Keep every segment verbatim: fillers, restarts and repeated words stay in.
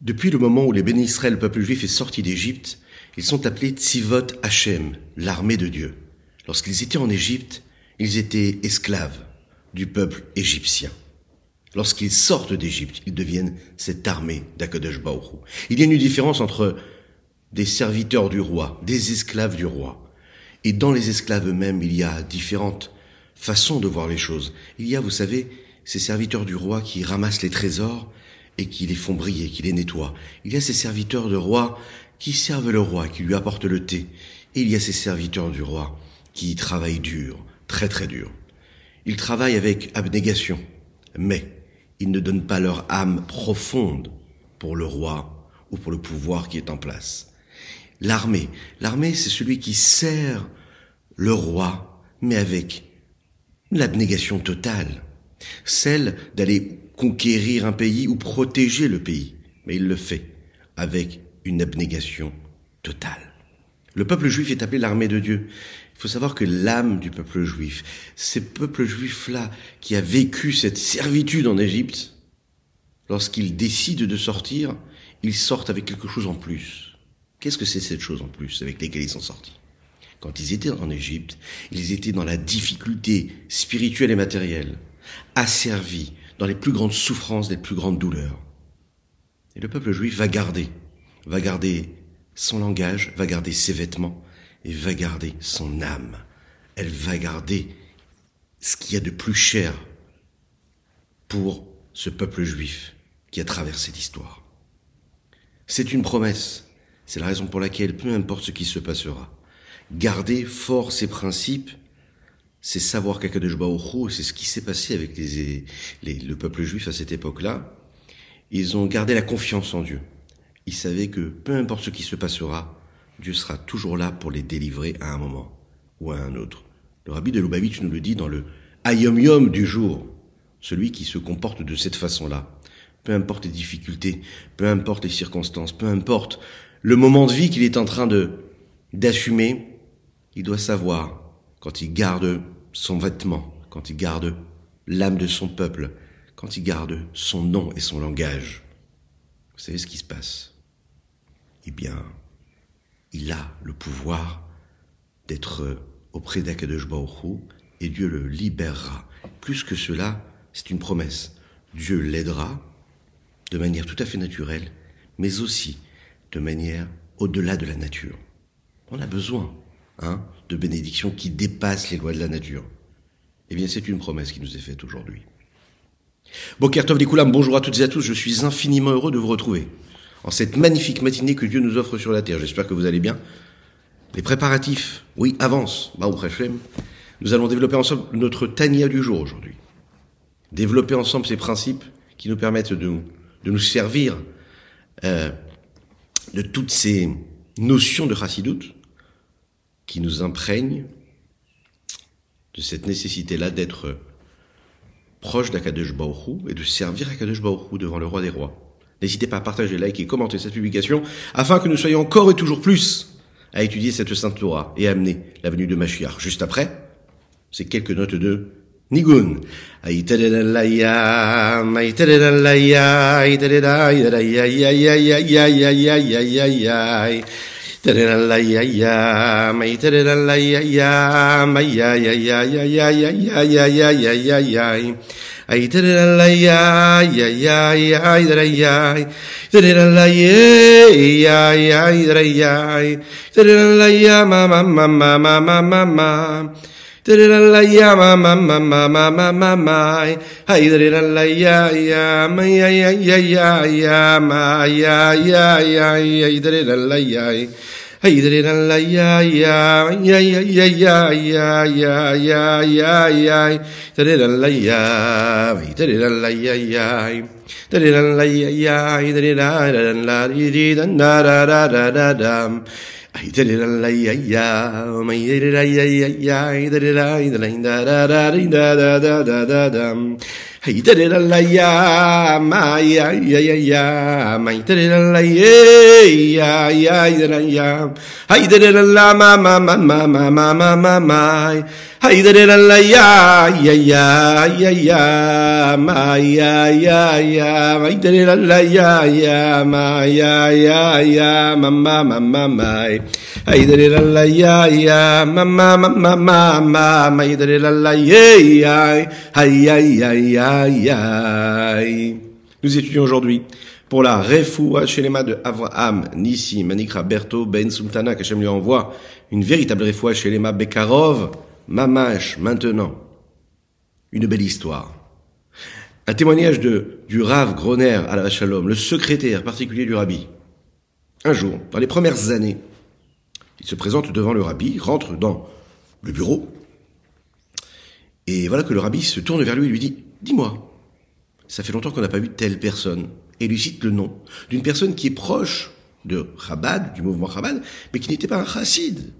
Depuis le moment où les Béné Israël, le peuple juif, est sorti d'Égypte, ils sont appelés Tzivot Hachem, l'armée de Dieu. Lorsqu'ils étaient en Égypte, ils étaient esclaves du peuple égyptien. Lorsqu'ils sortent d'Égypte, ils deviennent cette armée d'Akadosh Baruch Hu. Il y a une différence entre des serviteurs du roi, des esclaves du roi. Et dans les esclaves eux-mêmes, il y a différentes façons de voir les choses. Il y a, vous savez, ces serviteurs du roi qui ramassent les trésors et qui les font briller, qui les nettoient. Il y a ces serviteurs du roi qui servent le roi, qui lui apportent le thé. Et il y a ces serviteurs du roi qui travaillent dur, très très dur. Ils travaillent avec abnégation, mais ils ne donnent pas leur âme profonde pour le roi ou pour le pouvoir qui est en place. L'armée, l'armée c'est celui qui sert le roi, mais avec l'abnégation totale, celle d'aller conquérir un pays ou protéger le pays, mais il le fait avec une abnégation totale. Le peuple juif est appelé l'armée de Dieu. Il faut savoir que l'âme du peuple juif, ces peuples juifs-là qui a vécu cette servitude en Égypte, lorsqu'ils décident de sortir, ils sortent avec quelque chose en plus. Qu'est-ce que c'est cette chose en plus avec laquelle ils sont sortis? Quand ils étaient en Égypte, ils étaient dans la difficulté spirituelle et matérielle, asservis, dans les plus grandes souffrances, les plus grandes douleurs. Et le peuple juif va garder, va garder son langage, va garder ses vêtements et va garder son âme. Elle va garder ce qu'il y a de plus cher pour ce peuple juif qui a traversé l'histoire. C'est une promesse. C'est la raison pour laquelle, peu importe ce qui se passera, garder fort ces principes, c'est savoir qu'Akadosh Baruch Hu, c'est ce qui s'est passé avec les, les, le peuple juif à cette époque-là. Ils ont gardé la confiance en Dieu. Ils savaient que, peu importe ce qui se passera, Dieu sera toujours là pour les délivrer à un moment ou à un autre. Le Rabbi de Lubavitch nous le dit dans le Hayom Yom du jour. Celui qui se comporte de cette façon-là, peu importe les difficultés, peu importe les circonstances, peu importe le moment de vie qu'il est en train de d'assumer, il doit savoir, quand il garde son vêtement, quand il garde l'âme de son peuple, quand il garde son nom et son langage, vous savez ce qui se passe? Eh bien, il a le pouvoir d'être auprès d'Akadosh Baruch Hu et Dieu le libérera. Plus que cela, c'est une promesse. Dieu l'aidera de manière tout à fait naturelle, mais aussi de manière au-delà de la nature. On a besoin hein, de bénédictions qui dépassent les lois de la nature. Eh bien, c'est une promesse qui nous est faite aujourd'hui. Boker Tov Likoulam, bonjour à toutes et à tous. Je suis infiniment heureux de vous retrouver en cette magnifique matinée que Dieu nous offre sur la terre. J'espère que vous allez bien. Les préparatifs, oui, avancent. Baruch Hashem. Nous allons développer ensemble notre Tania du jour aujourd'hui. Développer ensemble ces principes qui nous permettent de, de nous servir euh, de toutes ces notions de chassidoute qui nous imprègnent de cette nécessité-là d'être proche d'Akadosh Baruch Hu et de servir Akadosh Baruch Hu devant le roi des rois. N'hésitez pas à partager, liker et commenter cette publication afin que nous soyons encore et toujours plus à étudier cette Sainte Torah et à amener la venue de Mashiach. Juste après, c'est quelques notes de Nigun. I did it, la ma ma ma ma ma ma ma ma. Nous étudions aujourd'hui pour la Refoua Shelema de Avraham, Nissi, Manikra, Berthaud, Ben Sultana, qu'Hachem lui envoie une véritable Refoua Shelema Bekarov, Mamash, maintenant. Une belle histoire. Un témoignage de, du Rav Groner à la Shalom, le secrétaire particulier du Rabbi. Un jour, dans les premières années, il se présente devant le Rabbi, rentre dans le bureau, et voilà que le Rabbi se tourne vers lui et lui dit « Dis-moi, ça fait longtemps qu'on n'a pas vu telle personne ». Et lui cite le nom d'une personne qui est proche de Chabad, du mouvement Chabad, mais qui n'était pas un chassid,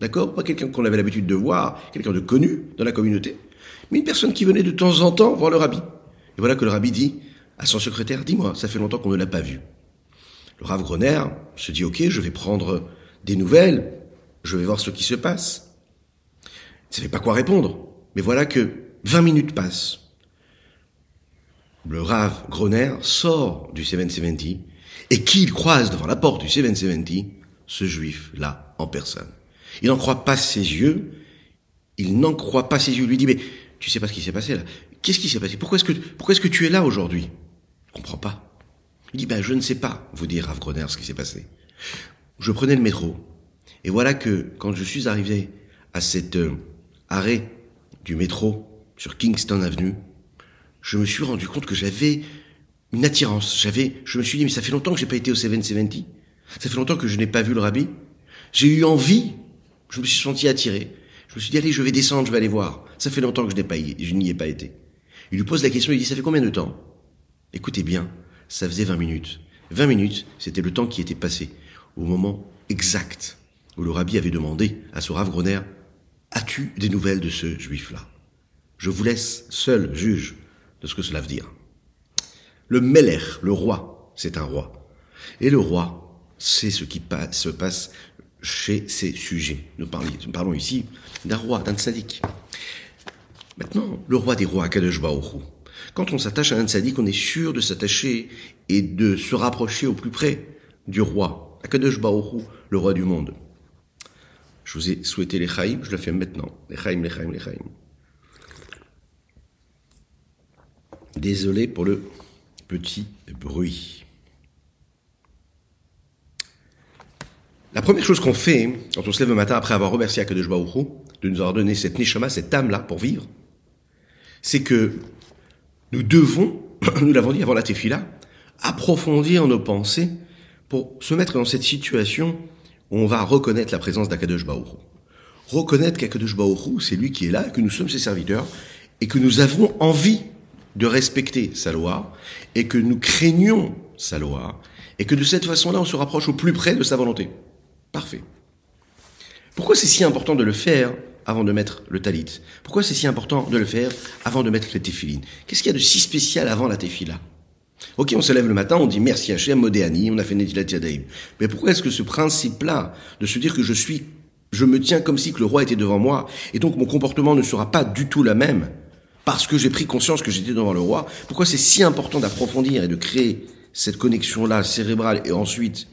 d'accord, pas quelqu'un qu'on avait l'habitude de voir, quelqu'un de connu dans la communauté, mais une personne qui venait de temps en temps voir le Rabbi. Et voilà que le Rabbi dit à son secrétaire, dis-moi, ça fait longtemps qu'on ne l'a pas vu. Le Rav Groner se dit, ok, je vais prendre des nouvelles, je vais voir ce qui se passe. Il ne savait pas quoi répondre, mais voilà que vingt minutes passent. Le Rav Groner sort du sept cent soixante et qui il croise devant la porte du sept cent soixante, ce juif-là en personne. Il n'en croit pas ses yeux, il n'en croit pas ses yeux. Il lui dit, mais tu sais pas ce qui s'est passé là. Qu'est-ce qui s'est passé? Pourquoi est-ce que, pourquoi est-ce que tu es là aujourd'hui? Je comprends pas. Il dit, ben je ne sais pas, vous dit Rav Groner, ce qui s'est passé. Je prenais le métro et voilà que quand je suis arrivé à cet euh, arrêt du métro sur Kingston Avenue, je me suis rendu compte que j'avais une attirance. J'avais, je me suis dit, mais ça fait longtemps que j'ai pas été au sept cent soixante. Ça fait longtemps que je n'ai pas vu le Rabbi. J'ai eu envie. Je me suis senti attiré. Je me suis dit, allez, je vais descendre, je vais aller voir. Ça fait longtemps que je n'ai pas, je n'y ai pas été. Il lui pose la question, il dit, ça fait combien de temps? Écoutez bien, ça faisait vingt minutes. vingt minutes, c'était le temps qui était passé au moment exact où le Rabbi avait demandé à ce Rav Groner, as-tu des nouvelles de ce juif-là? Je vous laisse seul juge de ce que cela veut dire. Le Melech, le roi, c'est un roi. Et le roi, c'est ce qui passe, se passe chez ses sujets. Nous parlons ici d'un roi, d'un tzaddik. Maintenant, le roi des rois, Kadosh Baruch Hu. Quand on s'attache à un tzaddik, on est sûr de s'attacher et de se rapprocher au plus près du roi, Kadosh Baruch Hu, le roi du monde. Je vous ai souhaité les chaïm, je le fais maintenant. Les chaïm, les chaïm, les chaïm. Désolé pour le petit bruit. La première chose qu'on fait quand on se lève le matin après avoir remercié Akadosh Baruch Hu de nous avoir donné cette neshama, cette âme-là pour vivre, c'est que nous devons, nous l'avons dit avant la tefila, approfondir nos pensées pour se mettre dans cette situation où on va reconnaître la présence d'Akadosh Baruch Hu. Reconnaître qu'Akadosh Baruch Hu, c'est lui qui est là, que nous sommes ses serviteurs et que nous avons envie de respecter sa loi, et que nous craignons sa loi, et que de cette façon-là, on se rapproche au plus près de sa volonté. Parfait. Pourquoi c'est si important de le faire avant de mettre le talit? Pourquoi c'est si important de le faire avant de mettre les téfilines? Qu'est-ce qu'il y a de si spécial avant la tefila? Ok, on se lève le matin, on dit merci Hachem, Modéani, on a fait Netilat Yadayim. Mais pourquoi est-ce que ce principe-là, de se dire que je suis, je me tiens comme si que le roi était devant moi, et donc mon comportement ne sera pas du tout la même, parce que j'ai pris conscience que j'étais devant le roi, pourquoi c'est si important d'approfondir et de créer cette connexion-là cérébrale et ensuite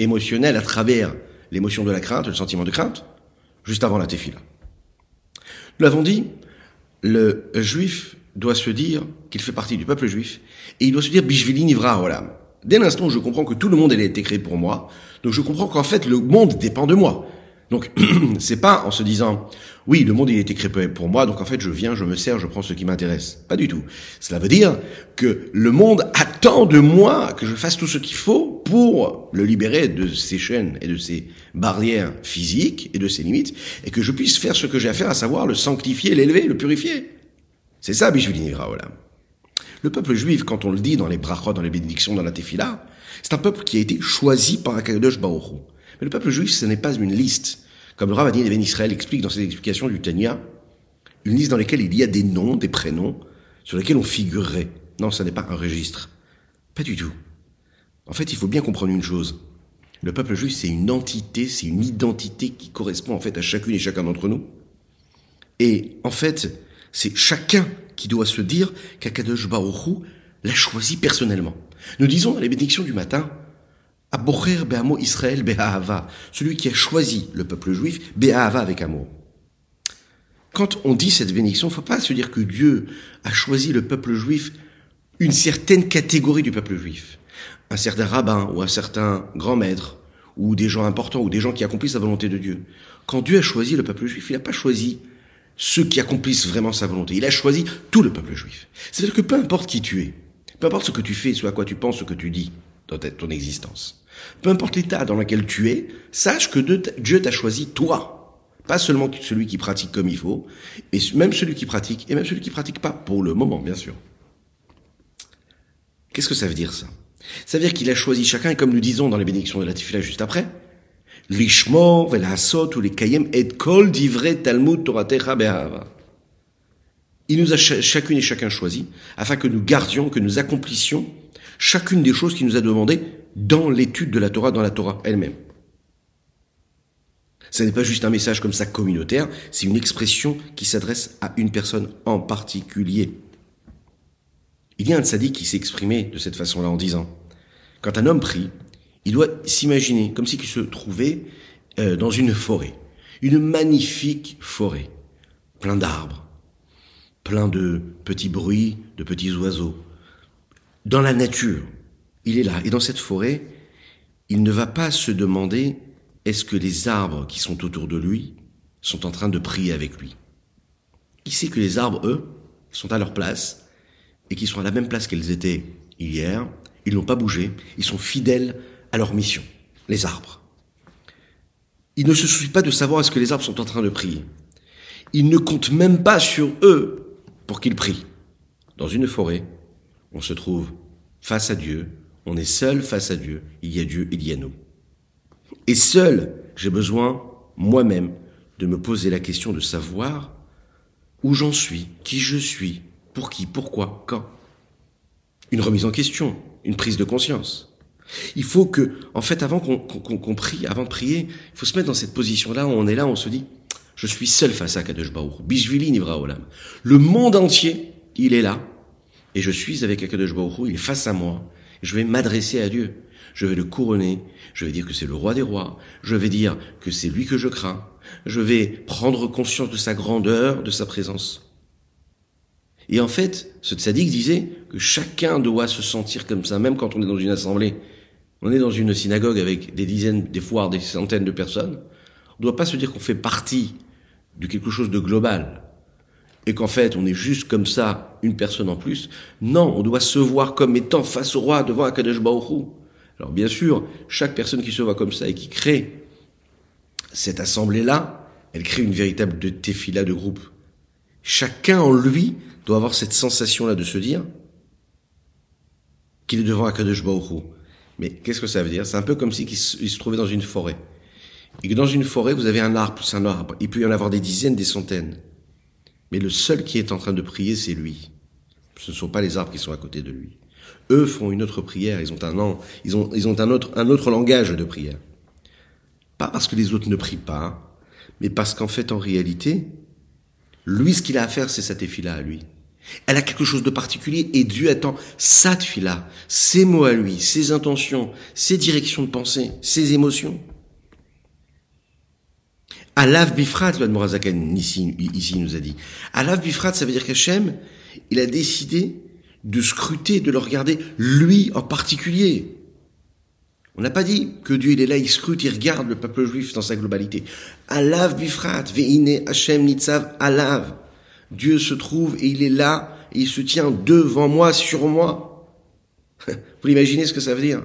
émotionnelle à travers l'émotion de la crainte, le sentiment de crainte, juste avant la tefila. Nous l'avons dit, le juif doit se dire qu'il fait partie du peuple juif et il doit se dire « Bishvili nivra haolam ». Dès l'instant où je comprends que tout le monde a été créé pour moi, donc je comprends qu'en fait le monde dépend de moi. Donc, c'est pas en se disant, oui, le monde, il a été créé pour moi, donc en fait, je viens, je me sers, je prends ce qui m'intéresse. Pas du tout. Cela veut dire que le monde attend de moi que je fasse tout ce qu'il faut pour le libérer de ses chaînes et de ses barrières physiques et de ses limites, et que je puisse faire ce que j'ai à faire, à savoir le sanctifier, l'élever, le purifier. C'est ça, Bishvili nivra haolam. Le peuple juif, quand on le dit dans les brachot, dans les bénédictions, dans la tefila, c'est un peuple qui a été choisi par Akadosh Baruch Hu. Mais le peuple juif, ce n'est pas une liste. Comme le Rav Adin Eben Israël explique dans ses explications du Tanya, une liste dans laquelle il y a des noms, des prénoms, sur lesquels on figurerait. Non, ça n'est pas un registre. Pas du tout. En fait, il faut bien comprendre une chose. Le peuple juif, c'est une entité, c'est une identité qui correspond en fait à chacune et chacun d'entre nous. Et en fait, c'est chacun qui doit se dire qu'Akadosh Baruch Hu l'a choisi personnellement. Nous disons dans les bénédictions du matin, Abocher Be'amo Israël Be'ahava, celui qui a choisi le peuple juif, Be'ahava avec amour. Quand on dit cette bénédiction, il ne faut pas se dire que Dieu a choisi le peuple juif, une certaine catégorie du peuple juif, un certain rabbin ou un certain grand maître, ou des gens importants, ou des gens qui accomplissent la volonté de Dieu. Quand Dieu a choisi le peuple juif, il n'a pas choisi ceux qui accomplissent vraiment sa volonté. Il a choisi tout le peuple juif. C'est-à-dire que peu importe qui tu es, peu importe ce que tu fais, ce à quoi tu penses, ce que tu dis dans ta, ton existence, peu importe l'état dans lequel tu es, sache que Dieu t'a choisi toi. Pas seulement celui qui pratique comme il faut, mais même celui qui pratique, et même celui qui pratique pas, pour le moment, bien sûr. Qu'est-ce que ça veut dire, ça? Ça veut dire qu'il a choisi chacun, et comme nous disons dans les bénédictions de la Tefila juste après, Lishmor vel'asot ou les kayem et kol divrei Talmud Toratecha be'ahava. Il nous a ch- chacune et chacun choisi, afin que nous gardions, que nous accomplissions chacune des choses qu'il nous a demandées dans l'étude de la Torah, dans la Torah elle-même. Ce n'est pas juste un message comme ça communautaire, c'est une expression qui s'adresse à une personne en particulier. Il y a un tzaddik qui s'est exprimé de cette façon-là en disant « Quand un homme prie, il doit s'imaginer comme s'il se trouvait euh, dans une forêt, une magnifique forêt, plein d'arbres, plein de petits bruits, de petits oiseaux. Dans la nature, il est là. Et dans cette forêt, il ne va pas se demander « Est-ce que les arbres qui sont autour de lui sont en train de prier avec lui ? Il sait que les arbres, eux, sont à leur place et qu'ils sont à la même place qu'ils étaient hier. Ils n'ont pas bougé. Ils sont fidèles à leur mission, les arbres. Il ne se soucie pas de savoir est-ce que les arbres sont en train de prier. Il ne compte même pas sur eux pour qu'ils prient. Dans une forêt, on se trouve face à Dieu. On est seul face à Dieu. Il y a Dieu, il y a nous. Et seul, j'ai besoin, moi-même, de me poser la question de savoir où j'en suis, qui je suis, pour qui, pourquoi, quand. Une remise en question, une prise de conscience. Il faut que, en fait, avant qu'on, qu'on, qu'on prie, avant de prier, il faut se mettre dans cette position-là où on est là, où on se dit, je suis seul face à Akadosh Baruch Hu, Bishvili Nivra Olam. Le monde entier, il est là, et je suis avec Akadosh Baruch Hu, il est face à moi, et je vais m'adresser à Dieu. Je vais le couronner, je vais dire que c'est le roi des rois, je vais dire que c'est lui que je crains, je vais prendre conscience de sa grandeur, de sa présence. Et en fait, ce tzaddik disait que chacun doit se sentir comme ça, même quand on est dans une assemblée, on est dans une synagogue avec des dizaines, des fois des centaines de personnes, on ne doit pas se dire qu'on fait partie de quelque chose de global, et qu'en fait, on est juste comme ça, une personne en plus. Non, on doit se voir comme étant face au roi, devant Akadosh Baruch Hu. Alors bien sûr, chaque personne qui se voit comme ça et qui crée cette assemblée-là, elle crée une véritable tefila de groupe. Chacun en lui doit avoir cette sensation-là de se dire qu'il est devant Akadosh Baruch Hu. Mais qu'est-ce que ça veut dire ? C'est un peu comme s'il se trouvait dans une forêt. Et que dans une forêt, vous avez un arbre plus un arbre. Il peut y en avoir des dizaines, des centaines. Mais le seul qui est en train de prier, c'est lui. Ce ne sont pas les arbres qui sont à côté de lui. Eux font une autre prière, ils ont un an, ils ont ils ont un autre un autre langage de prière. Pas parce que les autres ne prient pas, mais parce qu'en fait en réalité, lui ce qu'il a à faire c'est sa tefila à lui. Elle a quelque chose de particulier et Dieu attend sa tefila, ses mots à lui, ses intentions, ses directions de pensée, ses émotions. Alav Bifrat, le Admor HaZaken ici ici nous a dit. Alav Bifrat, ça veut dire qu'Hachem, il a décidé de scruter, de le regarder, lui en particulier. On n'a pas dit que Dieu, il est là, il scrute, il regarde le peuple juif dans sa globalité. Alav bifrat, ve'ine Hashem nitzav alav. Dieu se trouve et il est là, et il se tient devant moi, sur moi. Vous imaginez ce que ça veut dire ?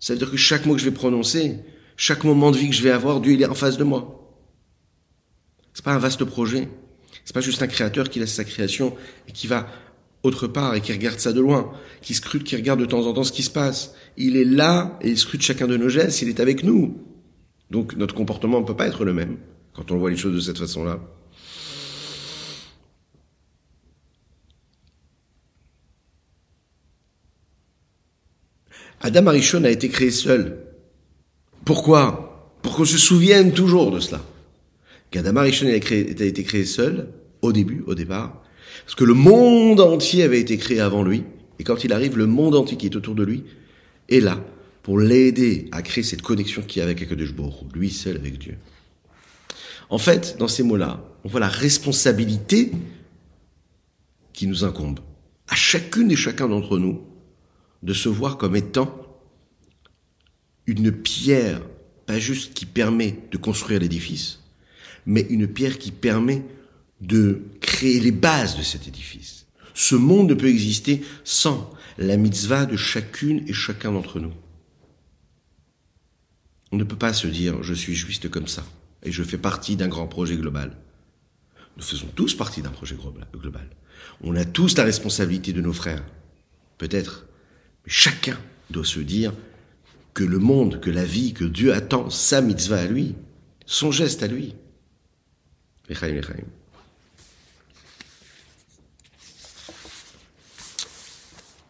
Ça veut dire que chaque mot que je vais prononcer, chaque moment de vie que je vais avoir, Dieu, il est en face de moi. C'est pas un vaste projet. C'est pas juste un créateur qui laisse sa création et qui va autre part, et qui regarde ça de loin, qui scrute, qui regarde de temps en temps ce qui se passe. Il est là, et il scrute chacun de nos gestes, il est avec nous. Donc notre comportement ne peut pas être le même, quand on voit les choses de cette façon-là. Adam Harishon a été créé seul. Pourquoi ? Pour qu'on se souvienne toujours de cela. Gadama Rishon a été créé seul, au début, au départ, parce que le monde entier avait été créé avant lui, et quand il arrive, le monde entier qui est autour de lui est là, pour l'aider à créer cette connexion qu'il y a avec HaKadosh Baruch Hu, lui seul avec Dieu. En fait, dans ces mots-là, on voit la responsabilité qui nous incombe, à chacune et chacun d'entre nous, de se voir comme étant une pierre, pas juste qui permet de construire l'édifice, mais une pierre qui permet de créer les bases de cet édifice. Ce monde ne peut exister sans la mitzvah de chacune et chacun d'entre nous. On ne peut pas se dire « je suis juste comme ça » et « je fais partie d'un grand projet global ». Nous faisons tous partie d'un projet global. On a tous la responsabilité de nos frères, peut-être. Mais chacun doit se dire que le monde, que la vie, que Dieu attend sa mitzvah à lui, son geste à lui. Echaim, echaim.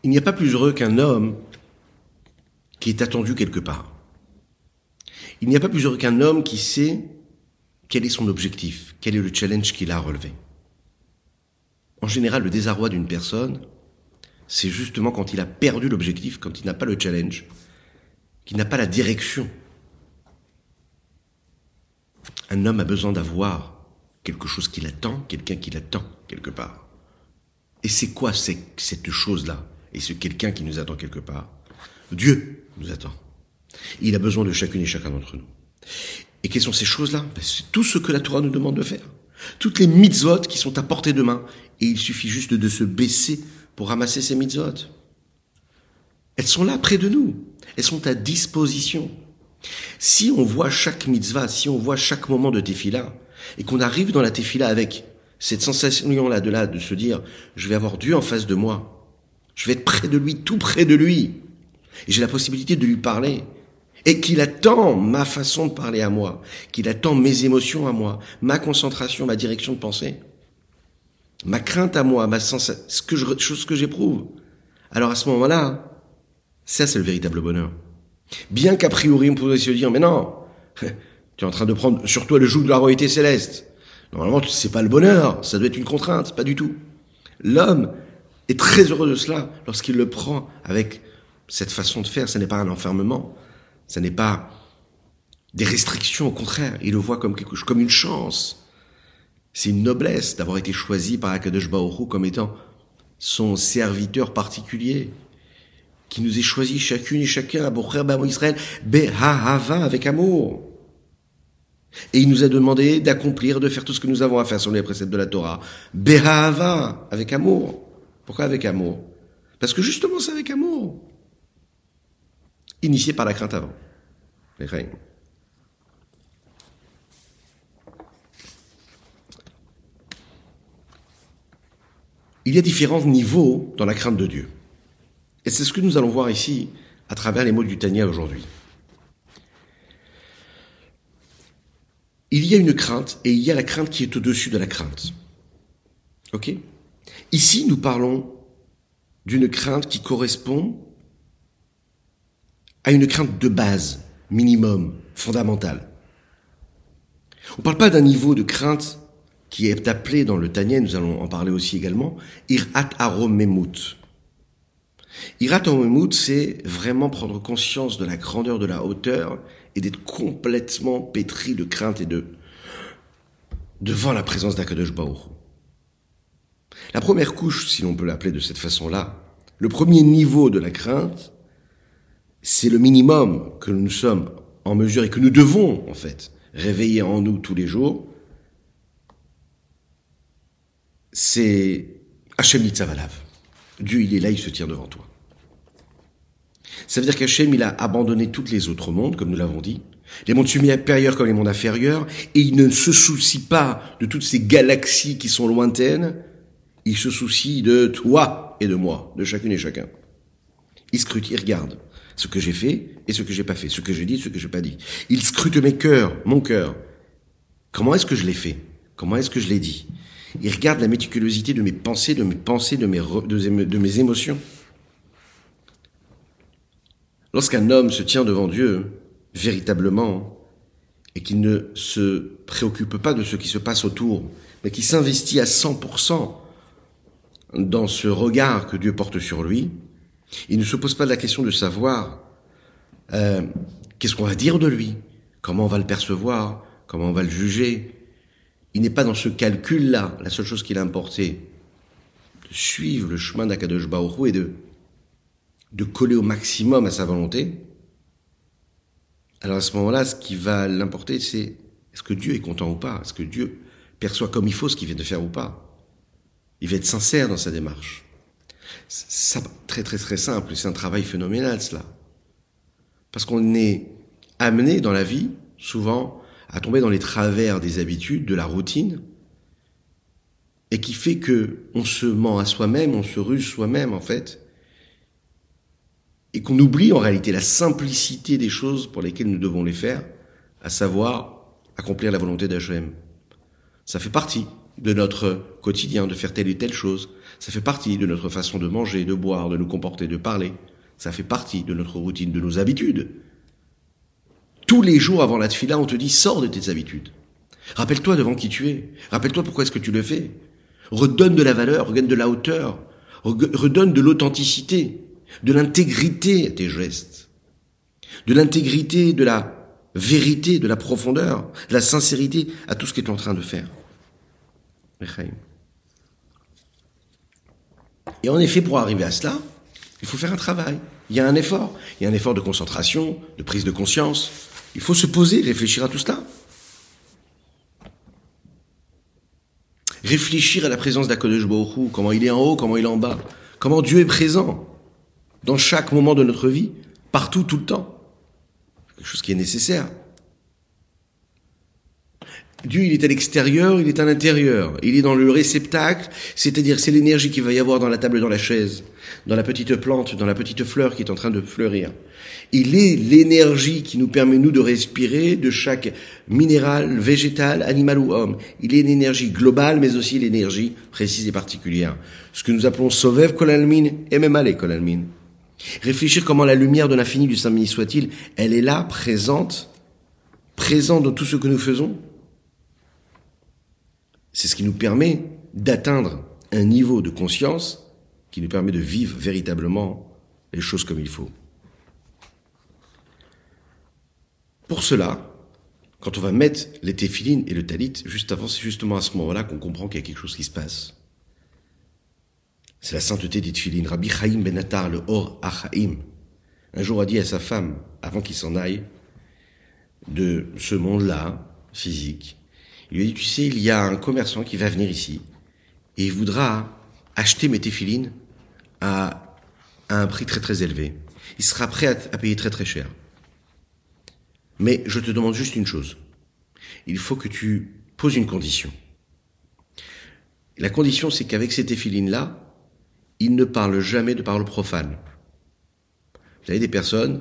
Il n'y a pas plus heureux qu'un homme qui est attendu quelque part. Il n'y a pas plus heureux qu'un homme qui sait quel est son objectif, quel est le challenge qu'il a à relever. En général, le désarroi d'une personne, c'est justement quand il a perdu l'objectif, quand il n'a pas le challenge, qu'il n'a pas la direction. Un homme a besoin d'avoir quelque chose qui l'attend, quelqu'un qui l'attend quelque part. Et c'est quoi cette chose-là ? Et ce quelqu'un qui nous attend quelque part, Dieu nous attend. Il a besoin de chacune et chacun d'entre nous. Et quelles sont ces choses-là ? Ben, c'est tout ce que la Torah nous demande de faire. Toutes les mitzvot qui sont à portée de main. Et il suffit juste de se baisser pour ramasser ces mitzvot. Elles sont là, près de nous. Elles sont à disposition. Si on voit chaque mitzvah, si on voit chaque moment de tefila, et qu'on arrive dans la tefila avec cette sensation-là, de là, de se dire « je vais avoir Dieu en face de moi ». Je vais être près de lui, tout près de lui. Et j'ai la possibilité de lui parler. Et qu'il attend ma façon de parler à moi. Qu'il attend mes émotions à moi. Ma concentration, ma direction de pensée. Ma crainte à moi, ma sensation, ce que je, chose que j'éprouve. Alors à ce moment-là, ça c'est le véritable bonheur. Bien qu'a priori on pourrait se dire, mais non, tu es en train de prendre sur toi le joug de la royauté céleste. Normalement, c'est pas le bonheur, ça doit être une contrainte, pas du tout. L'homme est très heureux de cela lorsqu'il le prend avec cette façon de faire. Ce n'est pas un enfermement, ce n'est pas des restrictions, au contraire. Il le voit comme, quelque, comme une chance. C'est une noblesse d'avoir été choisi par HaKadosh Baruch Hu comme étant son serviteur particulier, qui nous est choisi chacune et chacun, à Bocher Bamo Israël, Behahava, avec amour. Et il nous a demandé d'accomplir, de faire tout ce que nous avons à faire selon les préceptes de la Torah, Behahava, avec amour. Pourquoi avec amour ? Parce que justement, c'est avec amour. Initié par la crainte avant. Les règles. Il y a différents niveaux dans la crainte de Dieu. Et c'est ce que nous allons voir ici, à travers les mots du Tanya aujourd'hui. Il y a une crainte, et il y a la crainte qui est au-dessus de la crainte. Ok ? Ici, nous parlons d'une crainte qui correspond à une crainte de base, minimum, fondamentale. On ne parle pas d'un niveau de crainte qui est appelé dans le Tanya, nous allons en parler aussi également, Irat Aromemut. Irat Aromemut, c'est vraiment prendre conscience de la grandeur, de la hauteur et d'être complètement pétri de crainte et de devant la présence d'Akadosh Baruch Hu. La première couche, si l'on peut l'appeler de cette façon-là, le premier niveau de la crainte, c'est le minimum que nous sommes en mesure et que nous devons, en fait, réveiller en nous tous les jours. C'est Hachem Nitzavalav. Dieu, il est là, il se tient devant toi. Ça veut dire qu'Hachem, il a abandonné tous les autres mondes, comme nous l'avons dit, les mondes supérieurs comme les mondes inférieurs, et il ne se soucie pas de toutes ces galaxies qui sont lointaines. Il se soucie de toi et de moi, de chacune et chacun. Il scrute, il regarde ce que j'ai fait et ce que j'ai pas fait, ce que j'ai dit, ce que j'ai pas dit. Il scrute mes cœurs, mon cœur. Comment est-ce que je l'ai fait ? Comment est-ce que je l'ai dit ? Il regarde la méticulosité de mes pensées, de mes pensées, de mes, re, de, de mes émotions. Lorsqu'un homme se tient devant Dieu, véritablement, et qui ne se préoccupe pas de ce qui se passe autour, mais qui s'investit à cent pour cent dans ce regard que Dieu porte sur lui, il ne se pose pas la question de savoir euh, qu'est-ce qu'on va dire de lui, comment on va le percevoir, comment on va le juger. Il n'est pas dans ce calcul-là. La seule chose qu'il a importé, de suivre le chemin d'Akadosh Baruch Hu et de, de coller au maximum à sa volonté. Alors à ce moment-là, ce qui va l'importer, c'est est-ce que Dieu est content ou pas? Est-ce que Dieu perçoit comme il faut ce qu'il vient de faire ou pas? Il va être sincère dans sa démarche. C'est très très très simple, c'est un travail phénoménal cela. Parce qu'on est amené dans la vie, souvent, à tomber dans les travers des habitudes, de la routine, et qui fait que on se ment à soi-même, on se ruse soi-même en fait, et qu'on oublie en réalité la simplicité des choses pour lesquelles nous devons les faire, à savoir accomplir la volonté d'H M. Ça fait partie de notre quotidien, de faire telle et telle chose. Ça fait partie de notre façon de manger, de boire, de nous comporter, de parler. Ça fait partie de notre routine, de nos habitudes. Tous les jours avant la tefila, on te dit « Sors de tes habitudes. Rappelle-toi devant qui tu es. Rappelle-toi pourquoi est-ce que tu le fais. Redonne de la valeur, redonne de la hauteur, redonne de l'authenticité, de l'intégrité à tes gestes, de l'intégrité, de la vérité, de la profondeur, de la sincérité à tout ce que tu es en train de faire. » Et en effet, pour arriver à cela, il faut faire un travail. Il y a un effort. Il y a un effort de concentration, de prise de conscience. Il faut se poser, réfléchir à tout cela. Réfléchir à la présence d'Akadosh Baruch Hu, comment il est en haut, comment il est en bas, comment Dieu est présent dans chaque moment de notre vie, partout, tout le temps. Quelque chose qui est nécessaire. Dieu, il est à l'extérieur, il est à l'intérieur. Il est dans le réceptacle, c'est-à-dire c'est l'énergie qu'il va y avoir dans la table, dans la chaise, dans la petite plante, dans la petite fleur qui est en train de fleurir. Il est l'énergie qui nous permet, nous, de respirer de chaque minéral, végétal, animal ou homme. Il est l'énergie globale, mais aussi l'énergie précise et particulière. Ce que nous appelons Sovev Kolalmin et même Ale Kolalmin. Réfléchir comment la lumière de l'infini du Saint-Béni soit-il, elle est là, présente, présente dans tout ce que nous faisons. C'est ce qui nous permet d'atteindre un niveau de conscience qui nous permet de vivre véritablement les choses comme il faut. Pour cela, quand on va mettre les téphilines et le talit, juste avant, c'est justement à ce moment-là qu'on comprend qu'il y a quelque chose qui se passe. C'est la sainteté des téphilines. Rabbi Chaim Ben Attar, le Or HaChaim, un jour a dit à sa femme, avant qu'il s'en aille de ce monde-là, physique, il lui a dit, tu sais, il y a un commerçant qui va venir ici et il voudra acheter mes téphilines à, à un prix très très élevé. Il sera prêt à, à payer très très cher. Mais je te demande juste une chose. Il faut que tu poses une condition. La condition, c'est qu'avec ces téphilines-là, il ne parle jamais de paroles profanes. Vous avez des personnes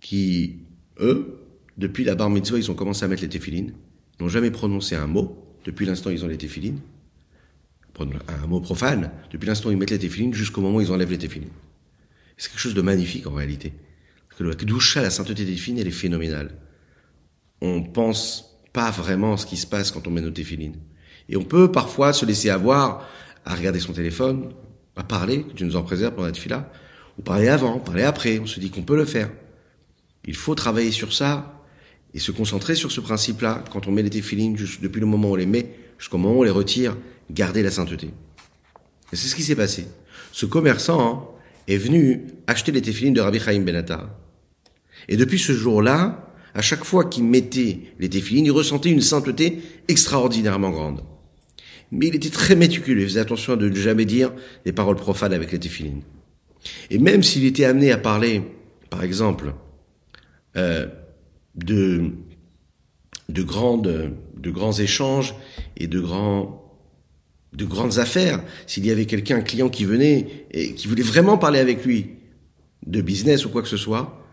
qui, eux, depuis la bar mitzvah, ils ont commencé à mettre les téphilines. N'ont jamais prononcé un mot, depuis l'instant ils ont les téphilines, un mot profane, depuis l'instant ils mettent les téphilines jusqu'au moment où ils enlèvent les téphilines. C'est quelque chose de magnifique en réalité. Parce que le Kedusha, la sainteté des téphilines, elle est phénoménale. On ne pense pas vraiment à ce qui se passe quand on met nos téphilines. Et on peut parfois se laisser avoir à regarder son téléphone, à parler, que Dieu nous en préserve pendant la tefila, ou parler avant, parler après, on se dit qu'on peut le faire. Il faut travailler sur ça, et se concentrer sur ce principe-là, quand on met les téphilines, depuis le moment où on les met, jusqu'au moment où on les retire, garder la sainteté. Et c'est ce qui s'est passé. Ce commerçant est venu acheter les téphilines de Rabbi Chaim Ben Attar. Et depuis ce jour-là, à chaque fois qu'il mettait les téphilines, il ressentait une sainteté extraordinairement grande. Mais il était très méticuleux, il faisait attention à ne jamais dire des paroles profanes avec les téphilines. Et même s'il était amené à parler, par exemple, euh, de de grandes de grands échanges et de grands de grandes affaires, s'il y avait quelqu'un, un client qui venait et qui voulait vraiment parler avec lui de business ou quoi que ce soit,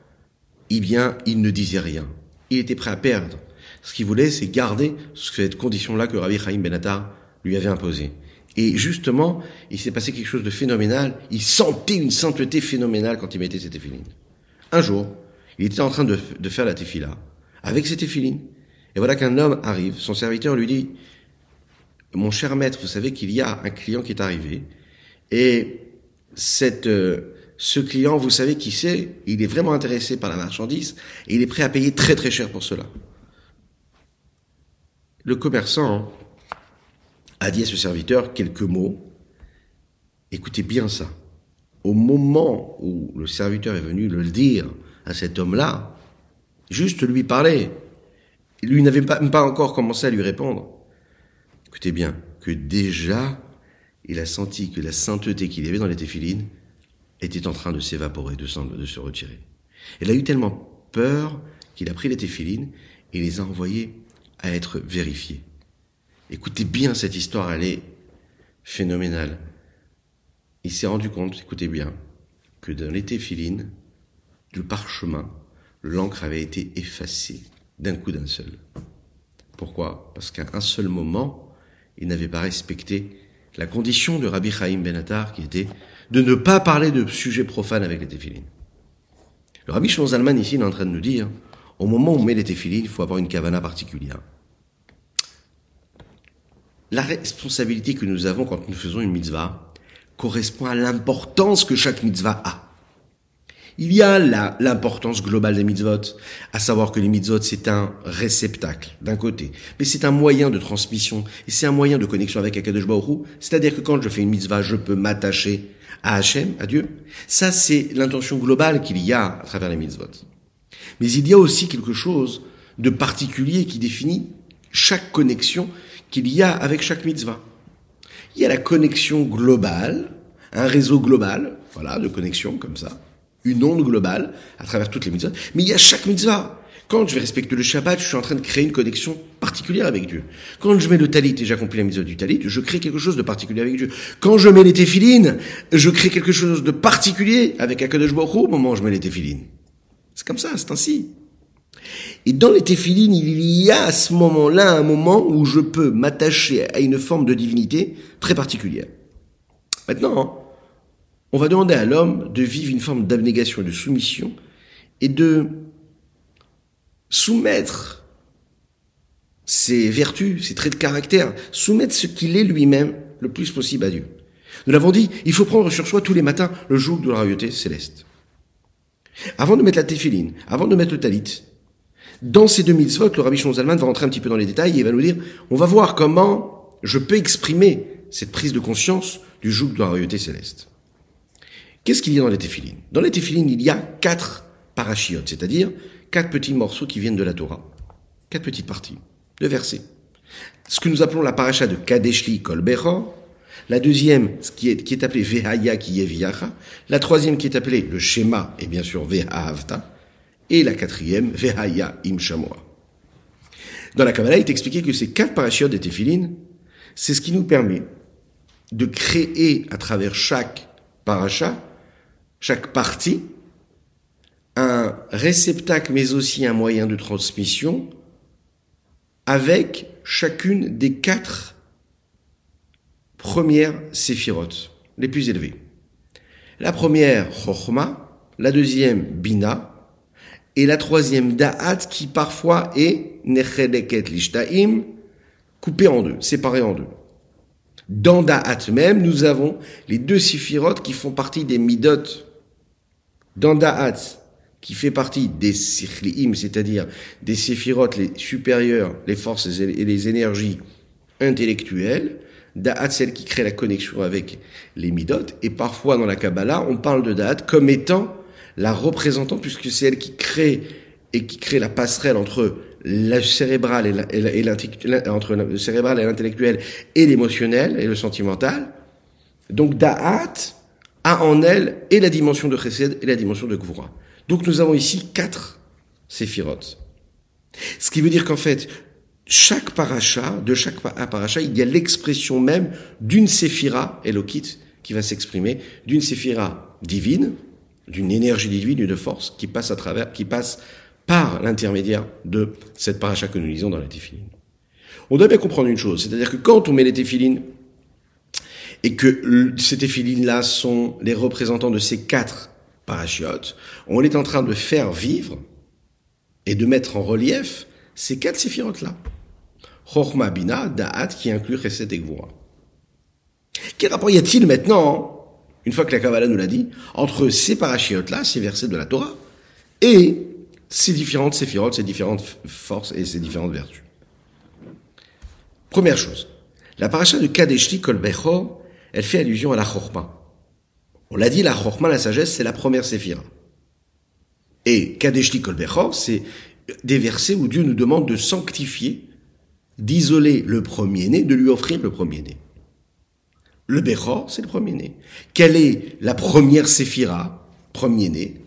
eh bien il ne disait rien, il était prêt à perdre. Ce qu'il voulait, c'est garder cette condition là que Rabbi Chaim Ben Attar lui avait imposée. Et justement, il s'est passé quelque chose de phénoménal. Il sentait une sainteté phénoménale quand il mettait ses téphilines. Un jour, il était en train de, de faire la tefila, avec ses téfilines. Et voilà qu'un homme arrive, son serviteur lui dit « Mon cher maître, vous savez qu'il y a un client qui est arrivé, et cette, euh, ce client, vous savez qui c'est, il est vraiment intéressé par la marchandise, et il est prêt à payer très très cher pour cela. » Le commerçant a dit à ce serviteur quelques mots. Écoutez bien ça. Au moment où le serviteur est venu le dire à cet homme-là, juste lui parler, lui n'avait pas, pas encore commencé à lui répondre. Écoutez bien, que déjà, il a senti que la sainteté qu'il y avait dans les téphilines était en train de s'évaporer, de, de se retirer. Il a eu tellement peur qu'il a pris les téphilines et les a envoyés à être vérifiés. Écoutez bien cette histoire, elle est phénoménale. Il s'est rendu compte, écoutez bien, que dans les téphilines, du parchemin, l'encre avait été effacée d'un coup d'un seul. Pourquoi ? Parce qu'à un seul moment, il n'avait pas respecté la condition de Rabbi Chaim Ben Attar, qui était de ne pas parler de sujets profanes avec les téphilines. Le Rabbi Shimon Zalman ici est en train de nous dire, au moment où on met les téphilines, il faut avoir une kavana particulière. La responsabilité que nous avons quand nous faisons une mitzvah correspond à l'importance que chaque mitzvah a. Il y a la, l'importance globale des mitzvot, à savoir que les mitzvot, c'est un réceptacle, d'un côté, mais c'est un moyen de transmission, et c'est un moyen de connexion avec HaKadosh Baruch Hu, c'est-à-dire que quand je fais une mitzvah, je peux m'attacher à Hachem, à Dieu. Ça, c'est l'intention globale qu'il y a à travers les mitzvot. Mais il y a aussi quelque chose de particulier qui définit chaque connexion qu'il y a avec chaque mitzvah. Il y a la connexion globale, un réseau global, voilà, de connexion comme ça, une onde globale à travers toutes les mitzvahs, mais il y a chaque mitzvah. Quand je vais respecter le Shabbat, je suis en train de créer une connexion particulière avec Dieu. Quand je mets le talit et j'accomplis la mitzvah du talit, je crée quelque chose de particulier avec Dieu. Quand je mets les téphilines, je crée quelque chose de particulier avec HaKadosh Baruch Hu au moment où je mets les téphilines. C'est comme ça, c'est ainsi. Et dans les téphilines, il y a à ce moment-là un moment où je peux m'attacher à une forme de divinité très particulière. Maintenant, on va demander à l'homme de vivre une forme d'abnégation, de soumission, et de soumettre ses vertus, ses traits de caractère, soumettre ce qu'il est lui-même le plus possible à Dieu. Nous l'avons dit, il faut prendre sur soi tous les matins le joug de la royauté céleste. Avant de mettre la téphiline, avant de mettre le talit, dans ces deux mitzvot, le Rabbi Shimon Zalman va rentrer un petit peu dans les détails et il va nous dire, on va voir comment je peux exprimer cette prise de conscience du joug de la royauté céleste. Qu'est-ce qu'il y a dans les téphilines ? Dans les téphilines, il y a quatre parachiotes, c'est-à-dire quatre petits morceaux qui viennent de la Torah, quatre petites parties de versets. Ce que nous appelons la paracha de Kadeshli Kol Bechor, la deuxième ce qui, est, qui est appelée Vehaya Kiyeviyacha, la troisième qui est appelée le Shema, et bien sûr Vehahavta, et la quatrième Vehaya Im Shamoa. Dans la Kabbalah, il est expliqué que ces quatre parachiotes des téphilines, c'est ce qui nous permet de créer à travers chaque paracha, chaque partie, un réceptacle, mais aussi un moyen de transmission avec chacune des quatre premières séphirotes, les plus élevées. La première, Chochma, la deuxième, Bina, et la troisième, Da'at, qui parfois est Necheleket Lishtaim, coupée en deux, séparée en deux. Dans Da'at même, nous avons les deux séphirotes qui font partie des midotes. Dans Da'at, qui fait partie des sikhliim, c'est-à-dire des séphirotes les supérieures, les forces et les énergies intellectuelles, Da'at, celle qui crée la connexion avec les midotes, et parfois dans la Kabbalah, on parle de Da'at comme étant la représentante, puisque c'est elle qui crée et qui crée la passerelle entre le cérébral et, la, et, la, et l'intellectuel, entre le cérébral et l'intellectuel et l'émotionnel et le sentimental. Donc Da'at a en elle et la dimension de Chesed et la dimension de Gvura. Donc nous avons ici quatre séphirotes. Ce qui veut dire qu'en fait, chaque paracha, de chaque paracha, il y a l'expression même d'une séphira Elokit qui va s'exprimer, d'une séphira divine, d'une énergie divine, d'une force qui passe à travers, qui passe par l'intermédiaire de cette paracha que nous lisons dans la téphilines. On doit bien comprendre une chose, c'est-à-dire que quand on met les téphilines, et que ces téphilines-là sont les représentants de ces quatre parachiotes, on est en train de faire vivre, et de mettre en relief ces quatre séphirotes-là. Chokhma, Bina, Da'at, qui inclut Chesed et Gvura. Quel rapport y a-t-il maintenant, une fois que la Kabbalah nous l'a dit, entre ces parashiotes-là, ces versets de la Torah, et ces différentes séphirotes, ces différentes forces et ces différentes vertus? Première chose, la paracha de Kadeshti Kol Bechor, elle fait allusion à la Chokhma. On l'a dit, la Chokhma, la sagesse, c'est la première séphira. Et Kadeshti Kol Bechor, c'est des versets où Dieu nous demande de sanctifier, d'isoler le premier-né, de lui offrir le premier-né. Le Bechor, c'est le premier-né. Quelle est la première séphira, premier-né?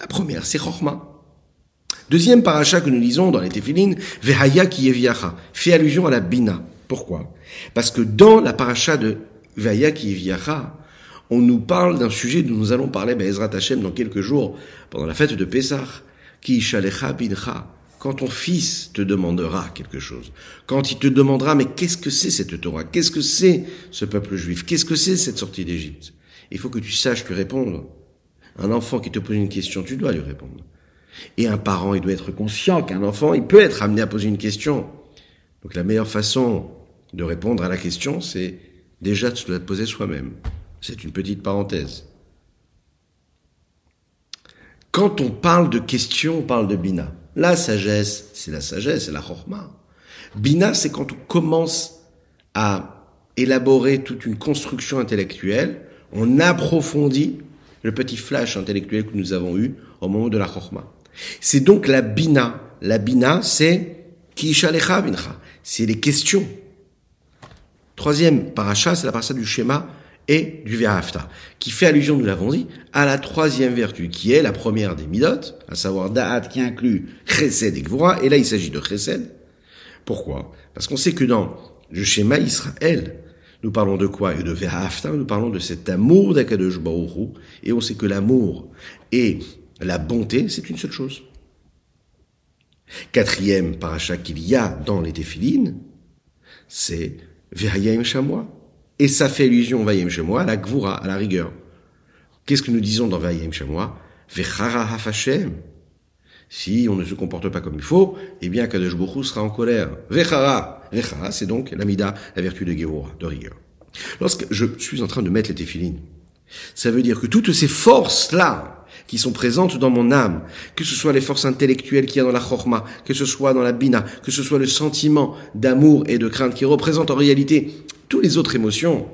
La première, c'est Chokhma. Deuxième paracha que nous lisons dans les Téphilines, Vehaya ki yeviacha, fait allusion à la Bina. Pourquoi? Parce que dans la paracha de Vehaya ki yeviacha, on nous parle d'un sujet dont nous allons parler Be'ezrat Hashem dans quelques jours, pendant la fête de Pessah, ki ishalecha bincha. Quand ton fils te demandera quelque chose, quand il te demandera, mais qu'est-ce que c'est cette Torah? Qu'est-ce que c'est ce peuple juif? Qu'est-ce que c'est cette sortie d'Égypte? Il faut que tu saches lui répondre. Un enfant qui te pose une question, tu dois lui répondre. Et un parent, il doit être conscient qu'un enfant, il peut être amené à poser une question. Donc la meilleure façon de répondre à la question, c'est déjà de se la poser soi-même. C'est une petite parenthèse. Quand on parle de question, on parle de Bina. La sagesse, c'est la sagesse, c'est la Chokhma. Bina, c'est quand on commence à élaborer toute une construction intellectuelle, on approfondit le petit flash intellectuel que nous avons eu au moment de la Chokhma. C'est donc la Bina. La Bina, c'est Ki Ishalecha Bincha. C'est les questions. Troisième paracha, c'est la paracha du Shema et du Ve'ahavta, qui fait allusion, nous l'avons dit, à la troisième vertu, qui est la première des Midot, à savoir Da'at, qui inclut Chesed et Gvura. Et là, il s'agit de Chesed. Pourquoi? Parce qu'on sait que dans le Shema Israël, nous parlons de quoi? Et de Ve'ahavta, nous parlons de cet amour d'Akadosh Baruch Hu, et on sait que l'amour et la bonté, c'est une seule chose. Quatrième paracha qu'il y a dans les Téphilines, c'est Vehayem Shamoa. Et ça fait allusion, Vehayem Shamoa, à la Gvura, à la rigueur. Qu'est-ce que nous disons dans Vehayem Shamoa? Vechara Hafashem. Si on ne se comporte pas comme il faut, eh bien Kadosh Baruch Hu sera en colère. Vechara. Vechara, c'est donc l'amida, la vertu de Gvura, de rigueur. Lorsque je suis en train de mettre les Téphilines, ça veut dire que toutes ces forces-là, qui sont présentes dans mon âme, que ce soit les forces intellectuelles qu'il y a dans la Chokhma, que ce soit dans la Bina, que ce soit le sentiment d'amour et de crainte qui représente en réalité toutes les autres émotions,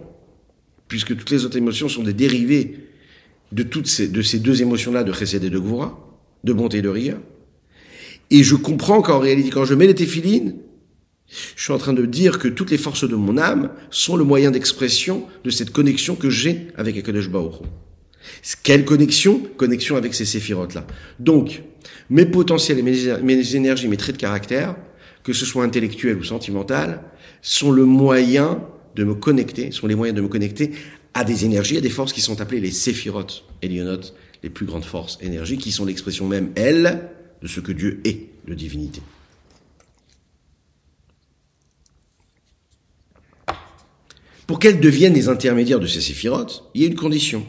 puisque toutes les autres émotions sont des dérivés de toutes ces, de ces deux émotions-là, de Chesed et de Gvura, de bonté et de rigueur. Et je comprends qu'en réalité, quand je mets les téphilines, je suis en train de dire que toutes les forces de mon âme sont le moyen d'expression de cette connexion que j'ai avec Akadosh Baruch Hu. Quelle connexion? Connexion avec ces séphirotes-là. Donc, mes potentiels et mes, mes énergies, mes traits de caractère, que ce soit intellectuel ou sentimental, sont le moyen de me connecter, sont les moyens de me connecter à des énergies, à des forces qui sont appelées les séphirotes élyonotes, les plus grandes forces énergies, qui sont l'expression même, elles, de ce que Dieu est, de divinité. Pour qu'elles deviennent les intermédiaires de ces séphirotes, il y a une condition.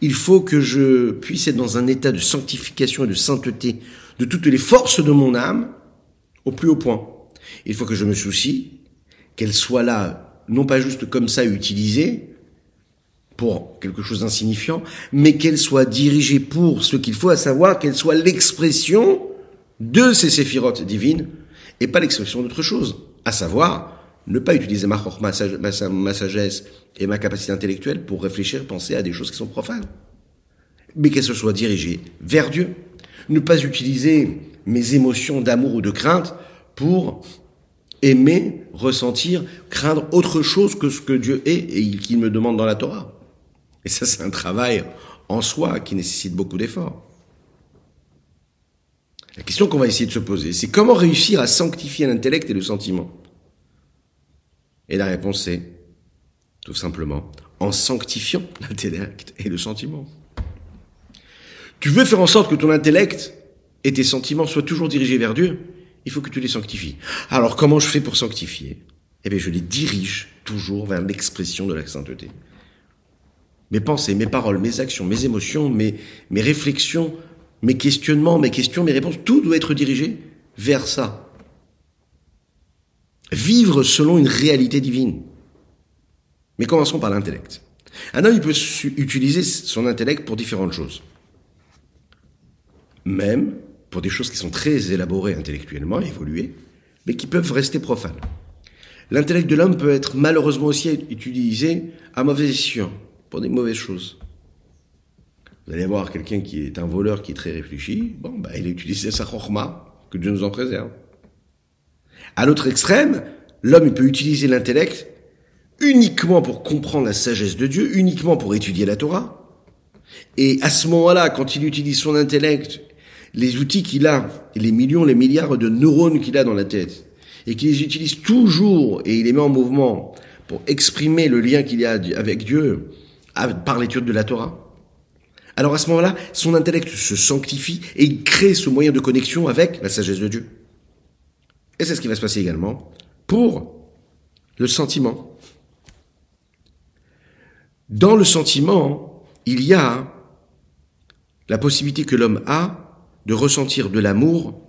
Il faut que je puisse être dans un état de sanctification et de sainteté de toutes les forces de mon âme au plus haut point. Il faut que je me soucie qu'elles soient là, non pas juste comme ça utilisées pour quelque chose d'insignifiant, mais qu'elles soient dirigées pour ce qu'il faut, à savoir qu'elles soient l'expression de ces séphirotes divines et pas l'expression d'autre chose, à savoir ne pas utiliser ma chokhma, ma sagesse et ma capacité intellectuelle pour réfléchir, penser à des choses qui sont profanes, mais qu'elles se soient dirigées vers Dieu. Ne pas utiliser mes émotions d'amour ou de crainte pour aimer, ressentir, craindre autre chose que ce que Dieu est et qu'il me demande dans la Torah. Et ça, c'est un travail en soi qui nécessite beaucoup d'efforts. La question qu'on va essayer de se poser, c'est comment réussir à sanctifier l'intellect et le sentiment ? Et la réponse est, tout simplement, en sanctifiant l'intellect et le sentiment. Tu veux faire en sorte que ton intellect et tes sentiments soient toujours dirigés vers Dieu, il faut que tu les sanctifies. Alors comment je fais pour sanctifier? Eh bien je les dirige toujours vers l'expression de la sainteté. Mes pensées, mes paroles, mes actions, mes émotions, mes, mes réflexions mes questionnements, mes questions, mes réponses, tout doit être dirigé vers ça. Vivre selon une réalité divine. Mais commençons par l'intellect. Un homme, il peut utiliser son intellect pour différentes choses. Même pour des choses qui sont très élaborées intellectuellement, évoluées, mais qui peuvent rester profanes. L'intellect de l'homme peut être malheureusement aussi utilisé à mauvais escient, pour des mauvaises choses. Vous allez voir quelqu'un qui est un voleur, qui est très réfléchi, bon, bah, il a utilisé sa chorma, que Dieu nous en préserve. À l'autre extrême, l'homme il peut utiliser l'intellect uniquement pour comprendre la sagesse de Dieu, uniquement pour étudier la Torah. Et à ce moment-là, quand il utilise son intellect, les outils qu'il a, les millions, les milliards de neurones qu'il a dans la tête, et qu'il les utilise toujours, et il les met en mouvement pour exprimer le lien qu'il y a avec Dieu par l'étude de la Torah. Alors à ce moment-là, son intellect se sanctifie et il crée ce moyen de connexion avec la sagesse de Dieu. Et c'est ce qui va se passer également pour le sentiment. Dans le sentiment, il y a la possibilité que l'homme a de ressentir de l'amour,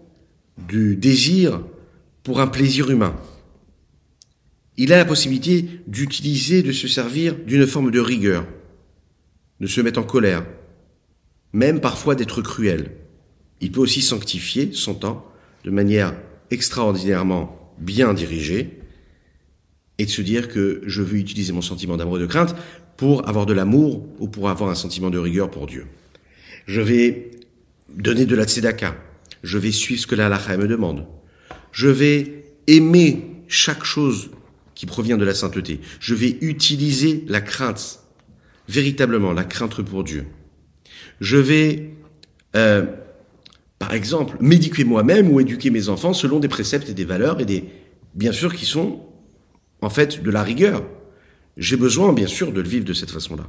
du désir pour un plaisir humain. Il a la possibilité d'utiliser, de se servir d'une forme de rigueur, de se mettre en colère, même parfois d'être cruel. Il peut aussi sanctifier son temps de manière extraordinairement bien dirigée et de se dire que je veux utiliser mon sentiment d'amour et de crainte pour avoir de l'amour ou pour avoir un sentiment de rigueur pour Dieu. Je vais donner de la tzedaka, je vais suivre ce que la halakha me demande, je vais aimer chaque chose qui provient de la sainteté, je vais utiliser la crainte, véritablement la crainte pour Dieu. Je vais, euh, par exemple, m'éduquer moi-même ou éduquer mes enfants selon des préceptes et des valeurs et des, bien sûr, qui sont en fait de la rigueur. J'ai besoin, bien sûr, de le vivre de cette façon-là.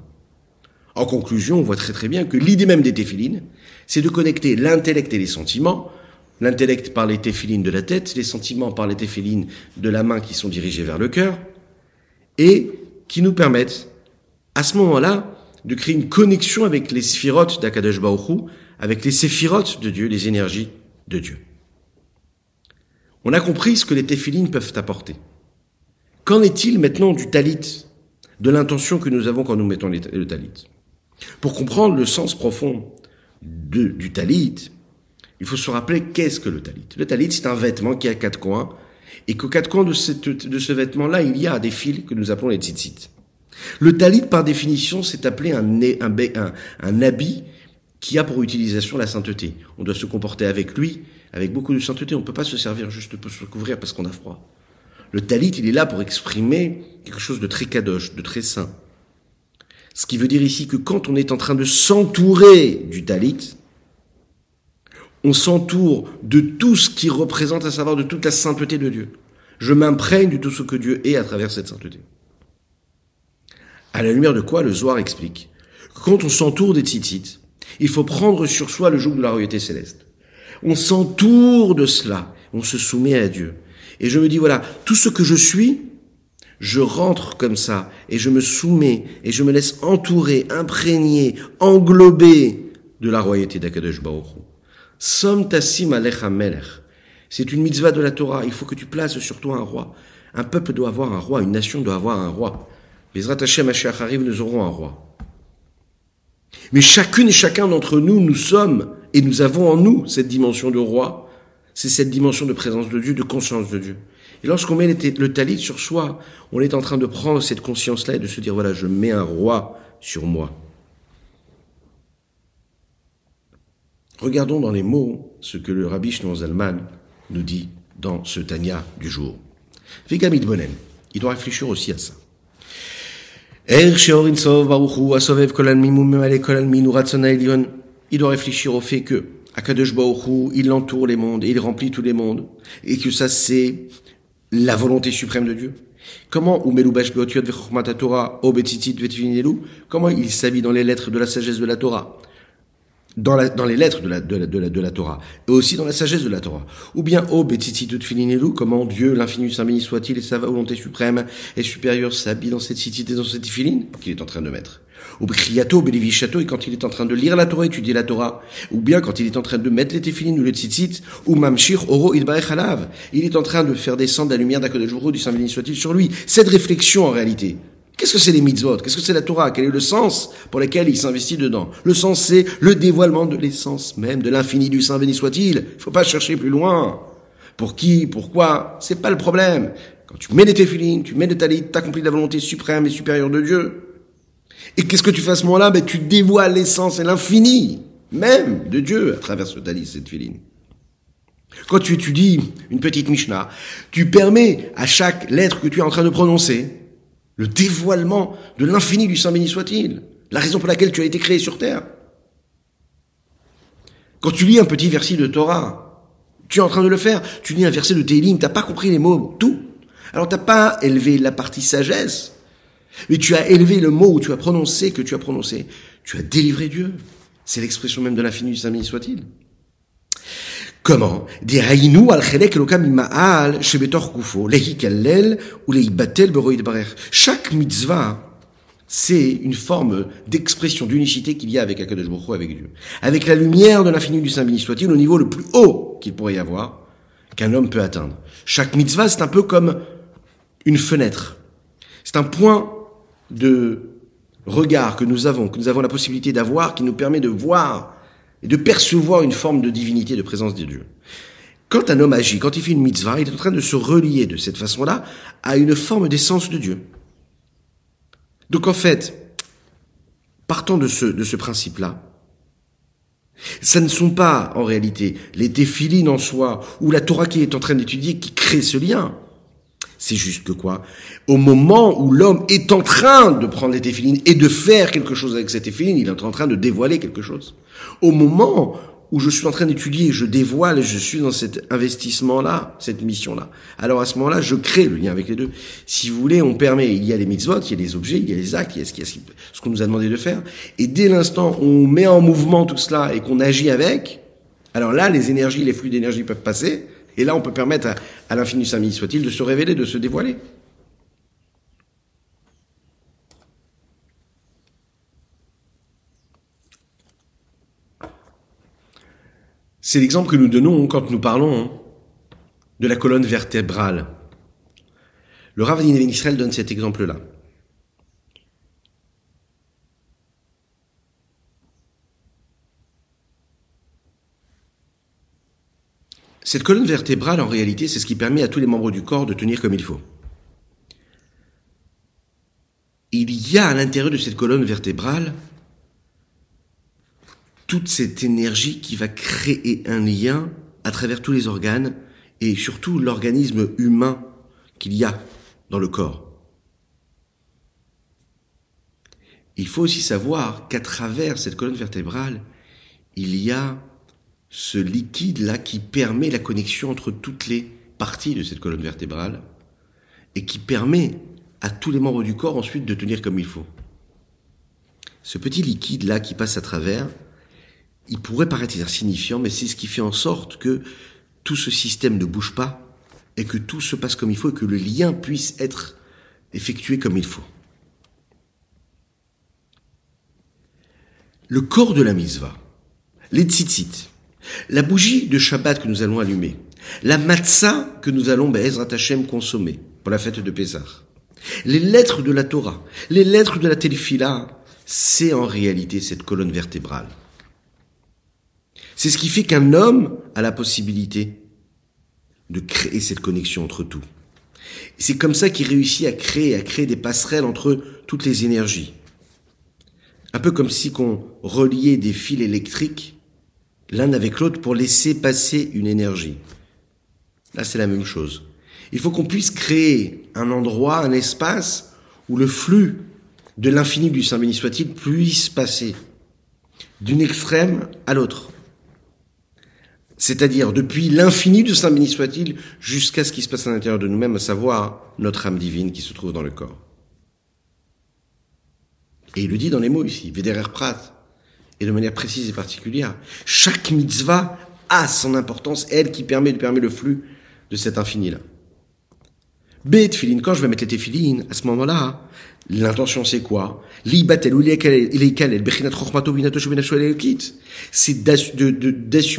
En conclusion, on voit très très bien que l'idée même des téphilines, c'est de connecter l'intellect et les sentiments, l'intellect par les téphilines de la tête, les sentiments par les téphilines de la main qui sont dirigés vers le cœur, et qui nous permettent, à ce moment-là, de créer une connexion avec les séphirotes d'Akadosh Baruch Hu, avec les séphirotes de Dieu, les énergies de Dieu. On a compris ce que les téphilines peuvent apporter. Qu'en est-il maintenant du talit, de l'intention que nous avons quand nous mettons le talit? Pour comprendre le sens profond de, du talit, il faut se rappeler qu'est-ce que le talit. Le talit, c'est un vêtement qui a quatre coins, et qu'aux quatre coins de, cette, de ce vêtement-là, il y a des fils que nous appelons les tzitzit. Le talit, par définition, c'est appelé un, un, un, un habit qui a pour utilisation la sainteté. On doit se comporter avec lui, avec beaucoup de sainteté. On ne peut pas se servir juste pour se couvrir parce qu'on a froid. Le talit, il est là pour exprimer quelque chose de très kadosh, de très saint. Ce qui veut dire ici que quand on est en train de s'entourer du talit, on s'entoure de tout ce qui représente, à savoir de toute la sainteté de Dieu. Je m'imprègne de tout ce que Dieu est à travers cette sainteté. À la lumière de quoi le Zohar explique que quand on s'entoure des tzitzit, il faut prendre sur soi le joug de la royauté céleste. On s'entoure de cela, on se soumet à Dieu. Et je me dis, voilà, tout ce que je suis, je rentre comme ça, et je me soumets, et je me laisse entourer, imprégner, englober de la royauté d'Akadosh Baruch Hu. Som tassim alecha melech. C'est une mitzvah de la Torah, il faut que tu places sur toi un roi. Un peuple doit avoir un roi, une nation doit avoir un roi. Les attachés à Mashiach arrive, nous aurons un roi. Mais chacune et chacun d'entre nous, nous sommes et nous avons en nous cette dimension de roi. C'est cette dimension de présence de Dieu, de conscience de Dieu. Et lorsqu'on met le talit sur soi, on est en train de prendre cette conscience-là et de se dire, voilà, je mets un roi sur moi. Regardons dans les mots ce que le Rabbi Shnon Zalman nous dit dans ce Tanya du jour. Vegamid Bonen, il doit réfléchir aussi à ça. Il doit réfléchir au fait que Akadosh Baruch Hu, il entoure les mondes, et il remplit tous les mondes, et que ça c'est la volonté suprême de Dieu. Comment il s'habille dans les lettres de la sagesse de la Torah, dans, la, dans les lettres de la, de, la, de, la, de la Torah, et aussi dans la sagesse de la Torah. Ou bien, oh, Betiti Tutfilinelu, comment Dieu, l'infini saint béni soit-il, et sa volonté suprême et supérieure s'habille dans cette cité et dans cette filine qu'il est en train de mettre. Ou Brichiato, Bélévichato, et quand il est en train de lire la Torah, étudier la Torah, ou bien quand il est en train de mettre les téfilines ou le tzitzit, ou Mamshir, Oro, Idbaech Alav, il est en train de faire descendre la lumière d'Akadosh Baruch Hu, du Saint Béni soit-il sur lui. Cette réflexion en réalité. Qu'est-ce que c'est les mitzvot? Qu'est-ce que c'est la Torah? Quel est le sens pour lequel il s'investit dedans? Le sens, c'est le dévoilement de l'essence même, de l'infini du Saint Béni soit-il. Il faut pas chercher plus loin. Pour qui? Pourquoi? C'est pas le problème. Quand tu mets des téfilines, tu mets des talit, t'accomplis la volonté suprême et supérieure de Dieu. Et qu'est-ce que tu fais à ce moment-là? Ben, tu dévoiles l'essence et l'infini même de Dieu à travers ce talit, cette téfiline. Quand tu étudies une petite Mishnah, tu permets à chaque lettre que tu es en train de prononcer le dévoilement de l'infini du Saint Béni soit-il, la raison pour laquelle tu as été créé sur terre. Quand tu lis un petit verset de Torah, tu es en train de le faire, tu lis un verset de Téhilim, t'as pas compris les mots, tout. Alors t'as pas élevé la partie sagesse, mais tu as élevé le mot où tu as prononcé, que tu as prononcé. Tu as délivré Dieu. C'est l'expression même de l'infini du Saint Béni soit-il. Comment? Chaque mitzvah, c'est une forme d'expression d'unicité qu'il y a avec Akadosh Baruch Hu, avec Dieu. Avec la lumière de l'infini du Saint Béni soit-il, au niveau le plus haut qu'il pourrait y avoir, qu'un homme peut atteindre. Chaque mitzvah, c'est un peu comme une fenêtre. C'est un point de regard que nous avons, que nous avons la possibilité d'avoir, qui nous permet de voir et de percevoir une forme de divinité, de présence des dieux. Quand un homme agit, quand il fait une mitzvah, il est en train de se relier de cette façon-là à une forme d'essence de Dieu. Donc en fait, partant de ce, de ce principe-là, ça ne sont pas en réalité les téfilines en soi ou la Torah qu'il est en train d'étudier qui créent ce lien. C'est juste que quoi? Au moment où l'homme est en train de prendre les téfilines et de faire quelque chose avec ces téfilines, il est en train de dévoiler quelque chose. Au moment où je suis en train d'étudier, je dévoile, je suis dans cet investissement-là, cette mission-là. Alors à ce moment-là, je crée le lien avec les deux. Si vous voulez, on permet, il y a les mitzvot, il y a les objets, il y a les actes, il y a ce, ce qu'on nous a demandé de faire. Et dès l'instant où on met en mouvement tout cela et qu'on agit avec, alors là, les énergies, les flux d'énergie peuvent passer. Et là, on peut permettre à, à l'infini Saint Béni soit-il de se révéler, de se dévoiler. C'est l'exemple que nous donnons quand nous parlons de la colonne vertébrale. Le Rav Adin Ben Israël donne cet exemple-là. Cette colonne vertébrale, en réalité, c'est ce qui permet à tous les membres du corps de tenir comme il faut. Il y a à l'intérieur de cette colonne vertébrale toute cette énergie qui va créer un lien à travers tous les organes et surtout l'organisme humain qu'il y a dans le corps. Il faut aussi savoir qu'à travers cette colonne vertébrale, il y a ce liquide-là qui permet la connexion entre toutes les parties de cette colonne vertébrale et qui permet à tous les membres du corps ensuite de tenir comme il faut. Ce petit liquide-là qui passe à travers, il pourrait paraître insignifiant, mais c'est ce qui fait en sorte que tout ce système ne bouge pas et que tout se passe comme il faut et que le lien puisse être effectué comme il faut. Le corps de la mitzvah, les tzitzit, la bougie de Shabbat que nous allons allumer, la matzah que nous allons Be'ezrat Hashem consommer pour la fête de Pessah, les lettres de la Torah, les lettres de la Tefillah, c'est en réalité cette colonne vertébrale. C'est ce qui fait qu'un homme a la possibilité de créer cette connexion entre tout. Et c'est comme ça qu'il réussit à créer, à créer des passerelles entre toutes les énergies. Un peu comme si qu'on reliait des fils électriques l'un avec l'autre pour laisser passer une énergie. Là, c'est la même chose. Il faut qu'on puisse créer un endroit, un espace où le flux de l'infini du Saint Béni soit-il puisse passer d'une extrême à l'autre. C'est-à-dire depuis l'infini du Saint Béni soit-il jusqu'à ce qui se passe à l'intérieur de nous-mêmes, à savoir notre âme divine qui se trouve dans le corps. Et il le dit dans les mots ici, Vederer Prat. Et de manière précise et particulière, chaque mitzvah a son importance, elle qui permet de permettre le flux de cet infini-là. Bé, tefilin, quand je vais mettre les tefilin, à ce moment-là, L'intention, c'est quoi? C'est d'assumer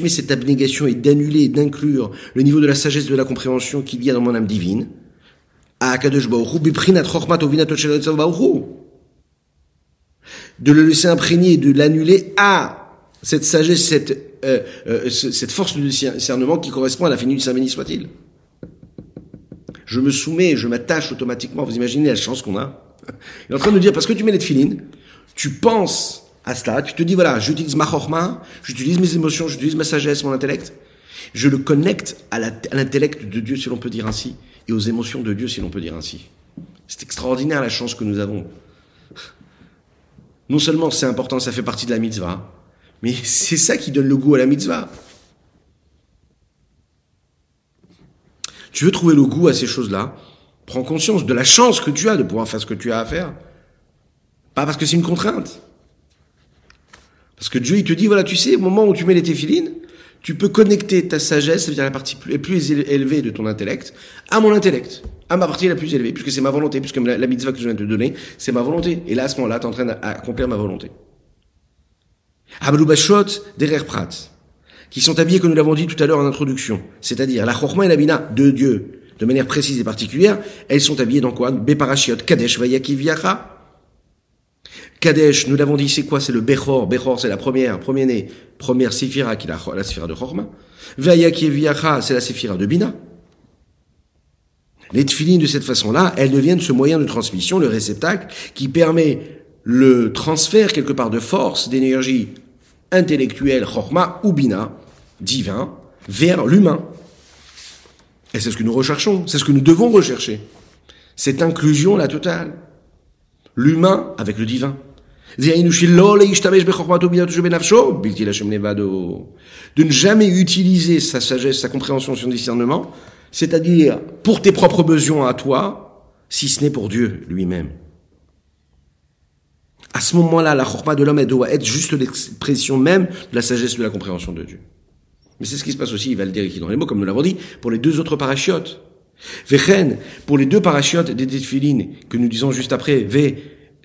cette abnégation et d'annuler et d'inclure le niveau de la sagesse, de la compréhension qu'il y a dans mon âme divine. De le laisser imprégner et de l'annuler à cette sagesse, cette, euh, euh, cette force de discernement qui correspond à la finitude du Saint-Béni soit-il. Je me soumets, je m'attache automatiquement. Vous imaginez la chance qu'on a. Il est en train de dire, parce que tu mets les tefilines, tu penses à cela, tu te dis, voilà, j'utilise ma chorma, j'utilise mes émotions, j'utilise ma sagesse, mon intellect. Je le connecte à, la, à l'intellect de Dieu, si l'on peut dire ainsi, et aux émotions de Dieu, si l'on peut dire ainsi. C'est extraordinaire la chance que nous avons. Non seulement c'est important, ça fait partie de la mitzvah, mais c'est ça qui donne le goût à la mitzvah. Tu veux trouver le goût à ces choses-là? Prends conscience de la chance que tu as de pouvoir faire ce que tu as à faire. Pas parce que c'est une contrainte. Parce que Dieu, il te dit, voilà, tu sais, au moment où tu mets les téphilines, tu peux connecter ta sagesse, c'est-à-dire la partie la plus élevée de ton intellect, à mon intellect, à ma partie la plus élevée, puisque c'est ma volonté, puisque la mitzvah que je viens de te donner, c'est ma volonté. Et là, à ce moment-là, tu es en train d'accomplir ma volonté. Abdou Bashot, derrière Prat, qui sont habillés, comme nous l'avons dit tout à l'heure en introduction, c'est-à-dire la Chorma et la Bina de Dieu, de manière précise et particulière, elles sont habillées dans quoi? Beparashiot, Kadesh, Vayakiv, Yacha. Kadesh, nous l'avons dit, c'est quoi? C'est le Bechor. Bechor, c'est la première, premier-né, première séphira, qui est la, la séphira de Chorma. Vayakiv, Yacha, c'est la séphira de Bina. Les tefilines, de cette façon-là, elles deviennent ce moyen de transmission, le réceptacle, qui permet le transfert, quelque part, de force, d'énergie intellectuelle, Chorma ou Bina, divin, vers l'humain. Et c'est ce que nous recherchons, c'est ce que nous devons rechercher. Cette inclusion, la totale. L'humain avec le divin. De ne jamais utiliser sa sagesse, sa compréhension, son discernement, c'est-à-dire pour tes propres besoins à toi, si ce n'est pour Dieu lui-même. À ce moment-là, la chorma de l'homme, elle doit être juste l'expression même de la sagesse, de la compréhension de Dieu. Mais c'est ce qui se passe aussi, il va le dire ici dans les mots, comme nous l'avons dit, pour les deux autres parachiotes. Vechen, pour les deux parachiotes des tefilines, que nous disons juste après, ve,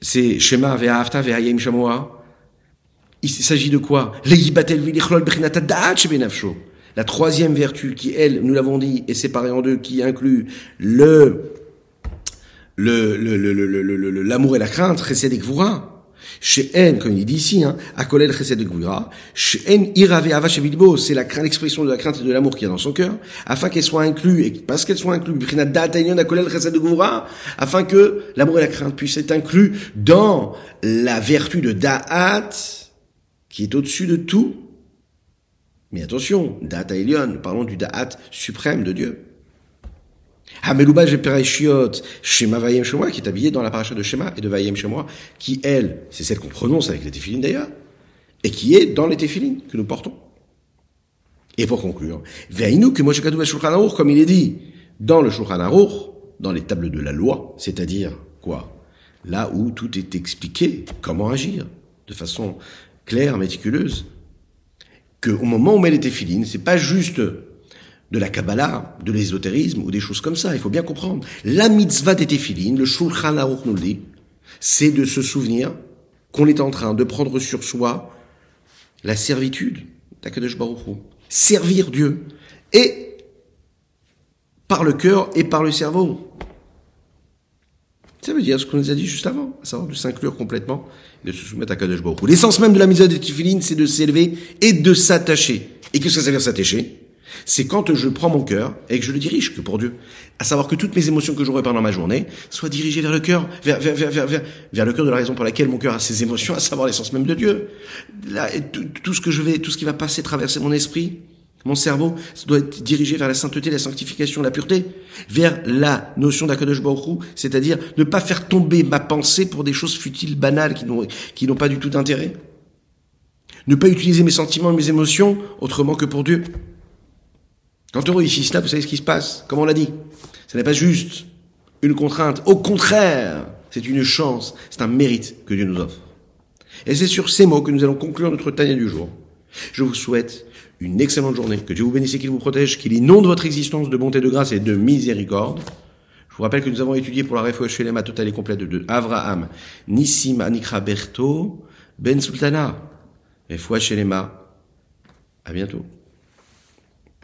c'est Shema, ve hafta, ve hayim shamoa. Il s'agit de quoi? La troisième vertu qui, elle, nous l'avons dit, est séparée en deux, qui inclut le, le, le, le, le, le, le, le l'amour et la crainte, chesed et gvura. She'en, comme il dit ici, hein, akolel chesed gvura, she'en irave hava shebilbo, c'est la crainte, l'expression de la crainte et de l'amour qu'il y a dans son cœur, afin qu'elle soit inclue, et parce qu'elle soit inclue, brinat da'ataynion akolel chesed gvura, afin que l'amour et la crainte puissent être inclus dans la vertu de da'at, qui est au-dessus de tout. Mais attention, da'ataynion, nous parlons du da'at suprême de Dieu. Hamelouba Jeperashiot, Shema Vayem Shemoa, qui est habillée dans la paracha de Shema et de Vayem Shemoa, qui elle, c'est celle qu'on prononce avec les téphilines d'ailleurs, et qui est dans les téphilines que nous portons. Et pour conclure, Ve'ainu que Moshe Kadou Shulchan Aruch, comme il est dit dans le Shulchan Aruch, dans les tables de la loi, c'est-à-dire quoi? Là où tout est expliqué, comment agir, de façon claire, méticuleuse, qu'au moment où on met les téphilines, c'est pas juste de la Kabbalah, de l'ésotérisme ou des choses comme ça. Il faut bien comprendre. La mitzvah des téphilines, le Shulchan Aruch nous le dit, c'est de se souvenir qu'on est en train de prendre sur soi la servitude d'Akadosh Baruch Hu. Servir Dieu. Et par le cœur et par le cerveau. Ça veut dire ce qu'on nous a dit juste avant, à savoir de s'inclure complètement et de se soumettre à Kadosh Baruch Hu. L'essence même de la mitzvah des téphilines, c'est de s'élever et de s'attacher. Et qu'est-ce que ça veut dire s'attacher? C'est quand je prends mon cœur et que je le dirige que pour Dieu. À savoir que toutes mes émotions que j'aurai pendant ma journée soient dirigées vers le cœur, vers, vers, vers, vers, vers, vers le cœur de la raison pour laquelle mon cœur a ses émotions, à savoir l'essence même de Dieu. Là, tout, tout ce que je vais, tout ce qui va passer, traverser mon esprit, mon cerveau, ça doit être dirigé vers la sainteté, la sanctification, la pureté, vers la notion d'Akadosh Baruch Hu, c'est-à-dire ne pas faire tomber ma pensée pour des choses futiles, banales, qui n'ont, qui n'ont pas du tout d'intérêt. Ne pas utiliser mes sentiments et mes émotions autrement que pour Dieu. Quand on réussit cela, vous savez ce qui se passe. Comme on l'a dit, ce n'est pas juste une contrainte. Au contraire, c'est une chance, c'est un mérite que Dieu nous offre. Et c'est sur ces mots que nous allons conclure notre Tanya du jour. Je vous souhaite une excellente journée. Que Dieu vous bénisse et qu'il vous protège, qu'il inonde votre existence de bonté, de grâce et de miséricorde. Je Je vous rappelle que nous avons étudié pour la Refoua Shelema totale et complète de Avraham, Nissim Anikra Berto, Ben Sultana. Refoua Shelema. À bientôt.